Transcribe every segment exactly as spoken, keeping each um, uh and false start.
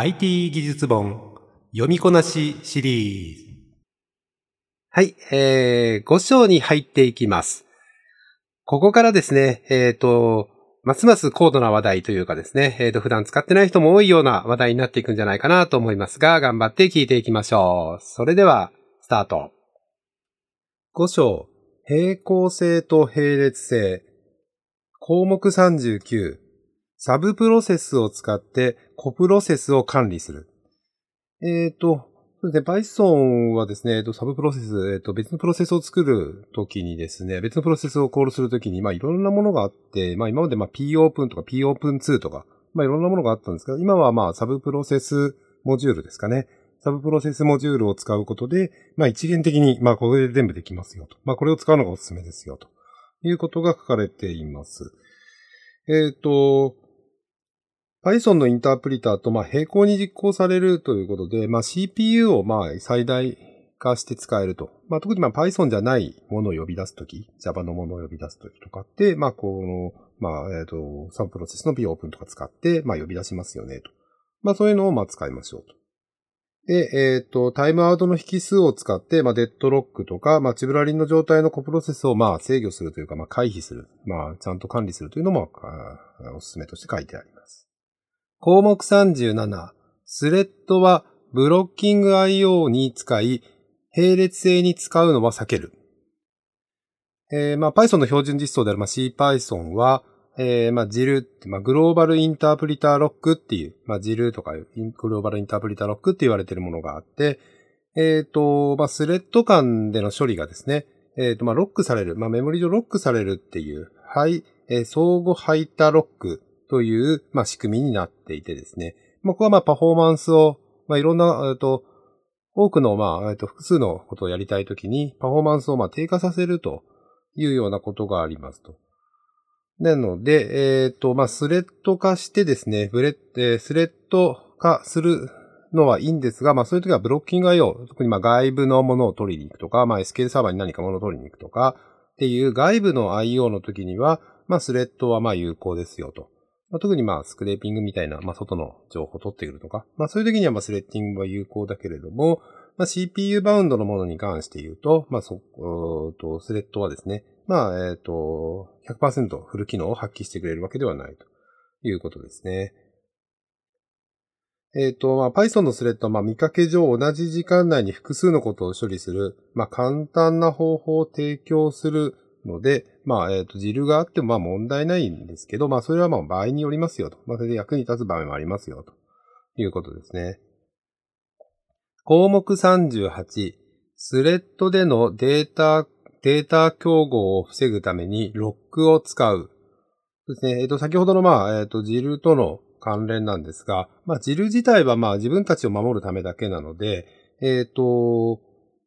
アイティー 技術本読みこなしシリーズ。はい、えー、ご章に入っていきます。ここからですね、えっと、ますます高度な話題というかですね、えっと、普段使ってない人も多いような話題になっていくんじゃないかなと思いますが、頑張って聞いていきましょう。それでは、スタート。ご章、平行性と並列性。項目さんじゅうきゅう、サブプロセスを使ってコプロセスを管理する。えっと、そうですね、Python はですね、サブプロセス、えっと、別のプロセスを作るときにですね、別のプロセスをコールするときに、まあいろんなものがあって、まあ今までまあ Popen とか Popen2 とか、まあいろんなものがあったんですけど、今はまあサブプロセスモジュールですかね。サブプロセスモジュールを使うことで、まあ一元的に、まあこれで全部できますよと。まあこれを使うのがおすすめですよと。いうことが書かれています。えっと、Python のインタープリターとまあ並行に実行されるということで、まあ シーピーユー をまあ最大化して使えると。まあ特にまあ Python じゃないものを呼び出すとき、Java のものを呼び出すときとかって、まあこの、まあえっと、サブプロセスの Popen とか使って、まあ呼び出しますよねと。まあそういうのをまあ使いましょうと。で、えっと、タイムアウトの引数を使って、まあ、デッドロックとか、まあ、チブラリンの状態のコプロセスを、まあ、制御するというか、まあ、回避する。まあ、ちゃんと管理するというのも、おすすめとして書いてあります。項目さんじゅうなな、スレッドはブロッキング アイオー に使い、並列性に使うのは避ける。えー、まあ、Python の標準実装である、まあ、CPython は、えー、まあ、ジーアイエル って、まあ、グローバルインタープリターロックっていう、まあ、ジーアイエル とかグローバルインタープリターロックって言われているものがあって、えっと、まあ、スレッド間での処理がですね、えっと、まあ、ロックされる、まあ、メモリ上ロックされるっていう、はい、えー、相互排他ロックという、まあ、仕組みになっていてですね、まあ、ここはまあ、パフォーマンスを、まあ、いろんな、えっと、多くの、まあ、えっと、複数のことをやりたいときに、パフォーマンスをまあ、低下させるというようなことがありますと。なので、えっと、まあ、スレッド化してですね、ブレッ、えー、スレッド化するのはいいんですが、まあ、そういう時はブロッキング アイオー、特にまあ、外部のものを取りに行くとか、まあ、エスキューエル サーバーに何かものを取りに行くとか、っていう外部の アイオー の時には、まあ、スレッドはまあ、有効ですよと。まあ、特にまあ、スクレーピングみたいな、まあ、外の情報を取ってくるとか、まあ、そういう時にはまあ、スレッディングは有効だけれども、まあ、シーピーユー バウンドのものに関して言うと、まあ、そ、うーと、スレッドはですね、まあ、えっと、ひゃくパーセント フル機能を発揮してくれるわけではないということですね。えっと、まあ、Python のスレッドは、まあ、見かけ上同じ時間内に複数のことを処理する、まあ、簡単な方法を提供するので、まあ、えっと、ジルがあっても、まあ、問題ないんですけど、まあ、それはまあ、場合によりますよと。まあ、それで役に立つ場合もありますよということですね。項目さんじゅうはち、スレッドでのデータデータ競合を防ぐためにロックを使う。ですね。えっと、先ほどの、まあ、えっと、ジル との関連なんですが、まあ、ジル 自体は、まあ、自分たちを守るためだけなので、えっと、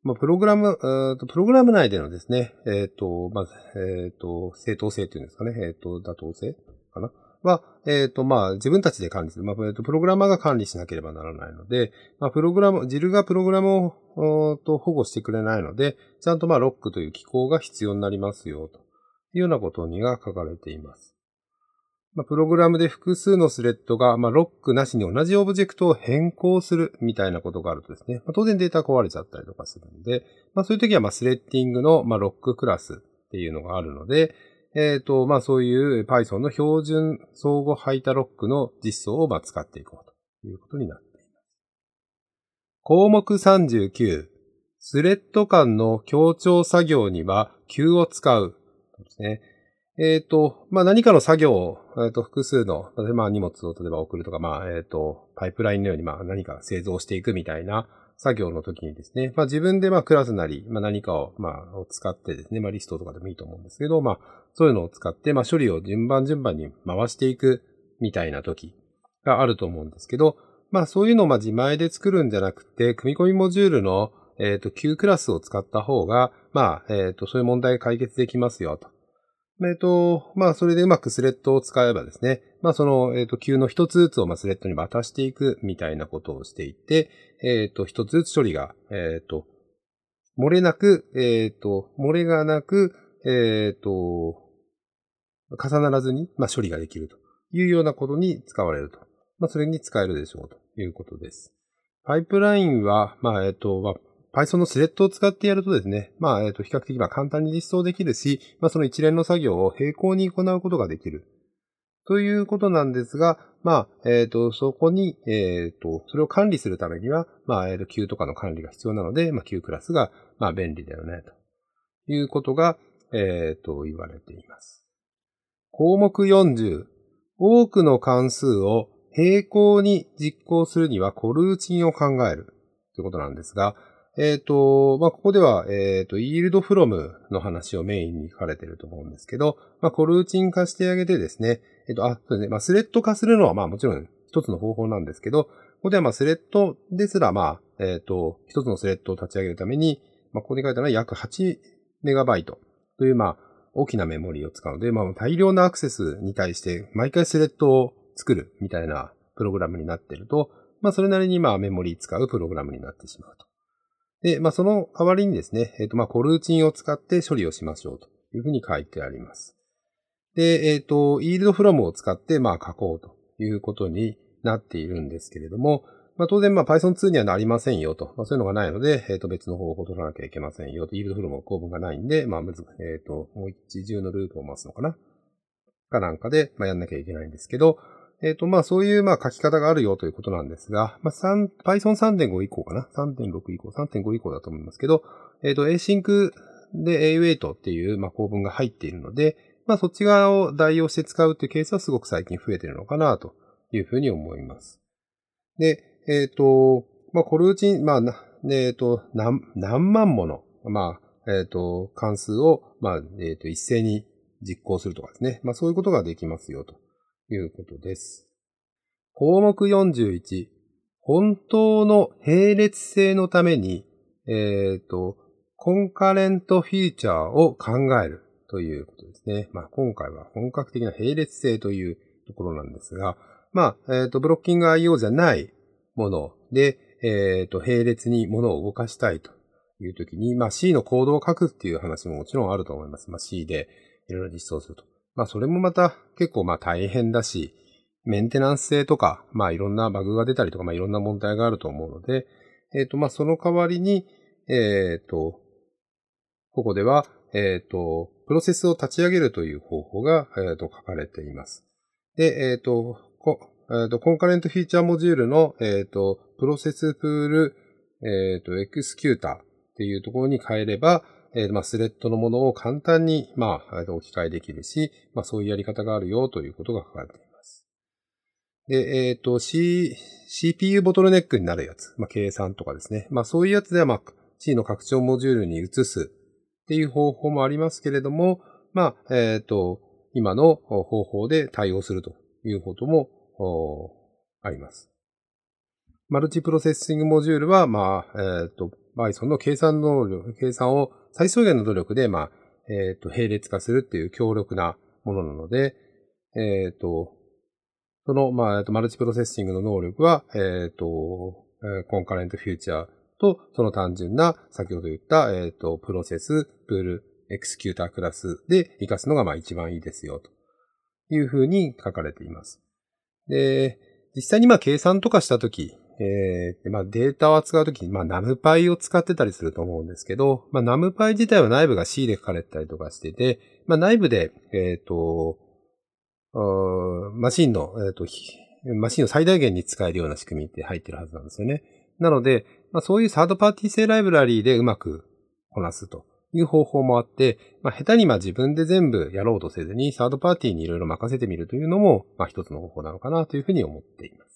まあ、プログラム、プログラム内でのですね、えっと、まあ、えっと、正当性っていうんですかね、えっと、妥当性かなは、えっと、まあ、自分たちで管理する。まあ、えっと、プログラマーが管理しなければならないので、まあ、プログラム、ジル がプログラムをと保護してくれないので、ちゃんとまあロックという機構が必要になりますよ、というようなことにが書かれています。まあ、プログラムで複数のスレッドがまあロックなしに同じオブジェクトを変更するみたいなことがあるとですね、まあ、当然データ壊れちゃったりとかするので、まあ、そういう時はまあスレッディングのまあロッククラスっていうのがあるので、えっと、まあそういう Python の標準相互排他ロックの実装をまあ使っていこうということになっています。項目さんじゅうきゅう、スレッド間の協調作業には Queue を使うですね。えっと、まあ、何かの作業を、えっと、複数の、例えば、まあ、荷物を例えば送るとか、まあ、えっと、パイプラインのように、まあ、何か製造していくみたいな作業の時にですね、まあ、自分で、まあ、クラスなり、まあ、何かを、まあ、を使ってですね、まあ、リストとかでもいいと思うんですけど、まあ、そういうのを使って、まあ、処理を順番順番に回していくみたいな時があると思うんですけど、まあそういうのをまあ自前で作るんじゃなくて、組み込みモジュールの、えっと、Queue クラスを使った方が、まあ、えっと、そういう問題解決できますよと。えっと、まあそれでうまくスレッドを使えばですね、まあその、えっと、Queue の一つずつをまあスレッドに渡していくみたいなことをしていて、えっと、一つずつ処理が、えっと、漏れなく、えっと、漏れがなく、えっと、重ならずに、まあ処理ができるというようなことに使われると。まあそれに使えるでしょうと。いうことです。パイプラインは、まあ、えっと、まあ、Python のスレッドを使ってやるとですね、まあ、えっと、比較的、まあ、簡単に実装できるし、まあ、その一連の作業を並行に行うことができる。ということなんですが、まあ、えっと、そこに、えっと、それを管理するためには、まあ、えっと、Queue とかの管理が必要なので、まあ、Queue クラスが、まあ、便利だよね、ということが、えっと、言われています。項目よんじゅう。多くの関数を並行に実行するにはコルーチンを考えるということなんですが、えっと、まあ、ここでは、えっと、yield from の話をメインに書かれていると思うんですけど、まあ、コルーチン化してあげてですね、えっと、あ、そうですね、まあ、スレッド化するのは、まあ、もちろん一つの方法なんですけど、ここでは、まあ、スレッドですら、まあ、えっと、一つのスレッドを立ち上げるために、まあ、ここに書いたのは約 はちメガバイト という、まあ、大きなメモリーを使うので、まあ、大量のアクセスに対して毎回スレッドを作るみたいなプログラムになっていると、まあ、それなりにまあメモリー使うプログラムになってしまうと。で、まあ、その代わりにですね、えっと、まあ、コルーチンを使って処理をしましょうというふうに書いてあります。で、えっと、yield from を使ってまあ書こうということになっているんですけれども、まあ、当然まあ Python ツー にはなりませんよと、まあ、そういうのがないので、えっと、別の方法を取らなきゃいけませんよと、yield from 構文がないんで、まあ、むず、えっと、もう一重のループを回すのかなかなんかで、まあ、やんなきゃいけないんですけど、えっと、まあ、そういう、まあ、書き方があるよということなんですが、まあ、さん、パイソン さんてんご 以降かな ?さんてんろく 以降、さんてんご 以降だと思いますけど、えっと、async で await っていう、まあ、構文が入っているので、まあ、そっち側を代用して使うっていうケースはすごく最近増えてるのかなというふうに思います。で、えっと、まあ、コルーチン、まあ、えっと、何、何万もの、まあ、えっと、関数を、まあ、えっと、一斉に実行するとかですね。まあ、そういうことができますよと。いうことです。項目よんじゅういち。本当の並列性のために、えっと、コンカレントフィーチャーを考えるということですね。まあ、今回は本格的な並列性というところなんですが、まあ、えっと、ブロッキング アイオー じゃないもので、えっと、並列にものを動かしたいというときに、まあ、C のコードを書くっていう話ももちろんあると思います。まあ、C でいろいろ実装すると。まあそれもまた結構まあ大変だし、メンテナンス性とか、まあいろんなバグが出たりとか、まあいろんな問題があると思うので、えっとまあその代わりに、えっと、ここでは、えっと、プロセスを立ち上げるという方法が、えっと、書かれています。で、えっと、えっと、コンカレントフィーチャーモジュールの、えっと、プロセスプール、えっと、エクスキューターっていうところに変えれば、えー、まあ、スレッドのものを簡単に、まあ、置き換えできるし、まあ、そういうやり方があるよということが書かれています。で、えっと、C、シーピーユー ボトルネックになるやつ。まあ、計算とかですね。まあ、そういうやつでは、まあ、C の拡張モジュールに移すっていう方法もありますけれども、まあ、えっと、今の方法で対応するということも、あります。マルチプロセッシングモジュールは、まあ、えっと、Python の計算能力、計算を最小限の努力で、まあ、えっと、並列化するっていう強力なものなので、えっと、その、まあ、えっと、マルチプロセッシングの能力は、えっと、コンカレントフューチャーと、その単純な、先ほど言った、えっと、プロセス、プール、エクスキュータークラスで活かすのが、まあ、一番いいですよ、というふうに書かれています。で、実際に、まあ、計算とかしたとき、えー、まあ、データを扱うときに、まあ、NumPy を使ってたりすると思うんですけど、まあ、NumPy 自体は内部が C で書かれてたりとかしていて、まあ、内部で、えっと、マシンの、えっと、マシンを最大限に使えるような仕組みって入ってるはずなんですよね。なので、まあ、そういうサードパーティー製ライブラリーでうまくこなすという方法もあって、まあ、下手にまあ自分で全部やろうとせずに、サードパーティーにいろいろ任せてみるというのも、まあ、一つの方法なのかなというふうに思っています。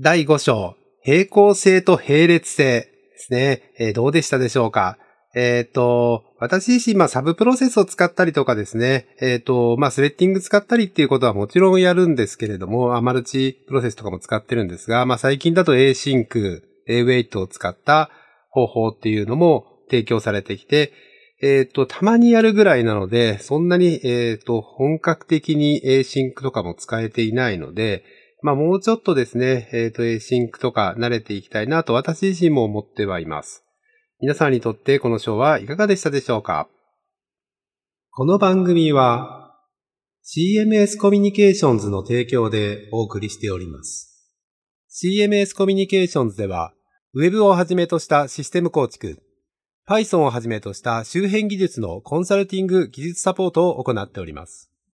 だいご章、並行性と並列性ですね。えー、どうでしたでしょうか。えっと、私自身、まあ、サブプロセスを使ったりとかですね。えっと、まあ、スレッティング使ったりっていうことはもちろんやるんですけれども、マルチプロセスとかも使ってるんですが、まあ、最近だと async、await を使った方法っていうのも提供されてきて、えっと、たまにやるぐらいなので、そんなに、えっと、本格的に async とかも使えていないので、まあもうちょっとですね、えっと、async とか慣れていきたいなと私自身も思ってはいます。皆さんにとってこの章はいかがでしたでしょうか？この番組は シーエムエス コミュニケーションズの提供でお送りしております。シーエムエス コミュニケーションズでは、Web をはじめとしたシステム構築、Python をはじめとした周辺技術のコンサルティング技術サポートを行っております。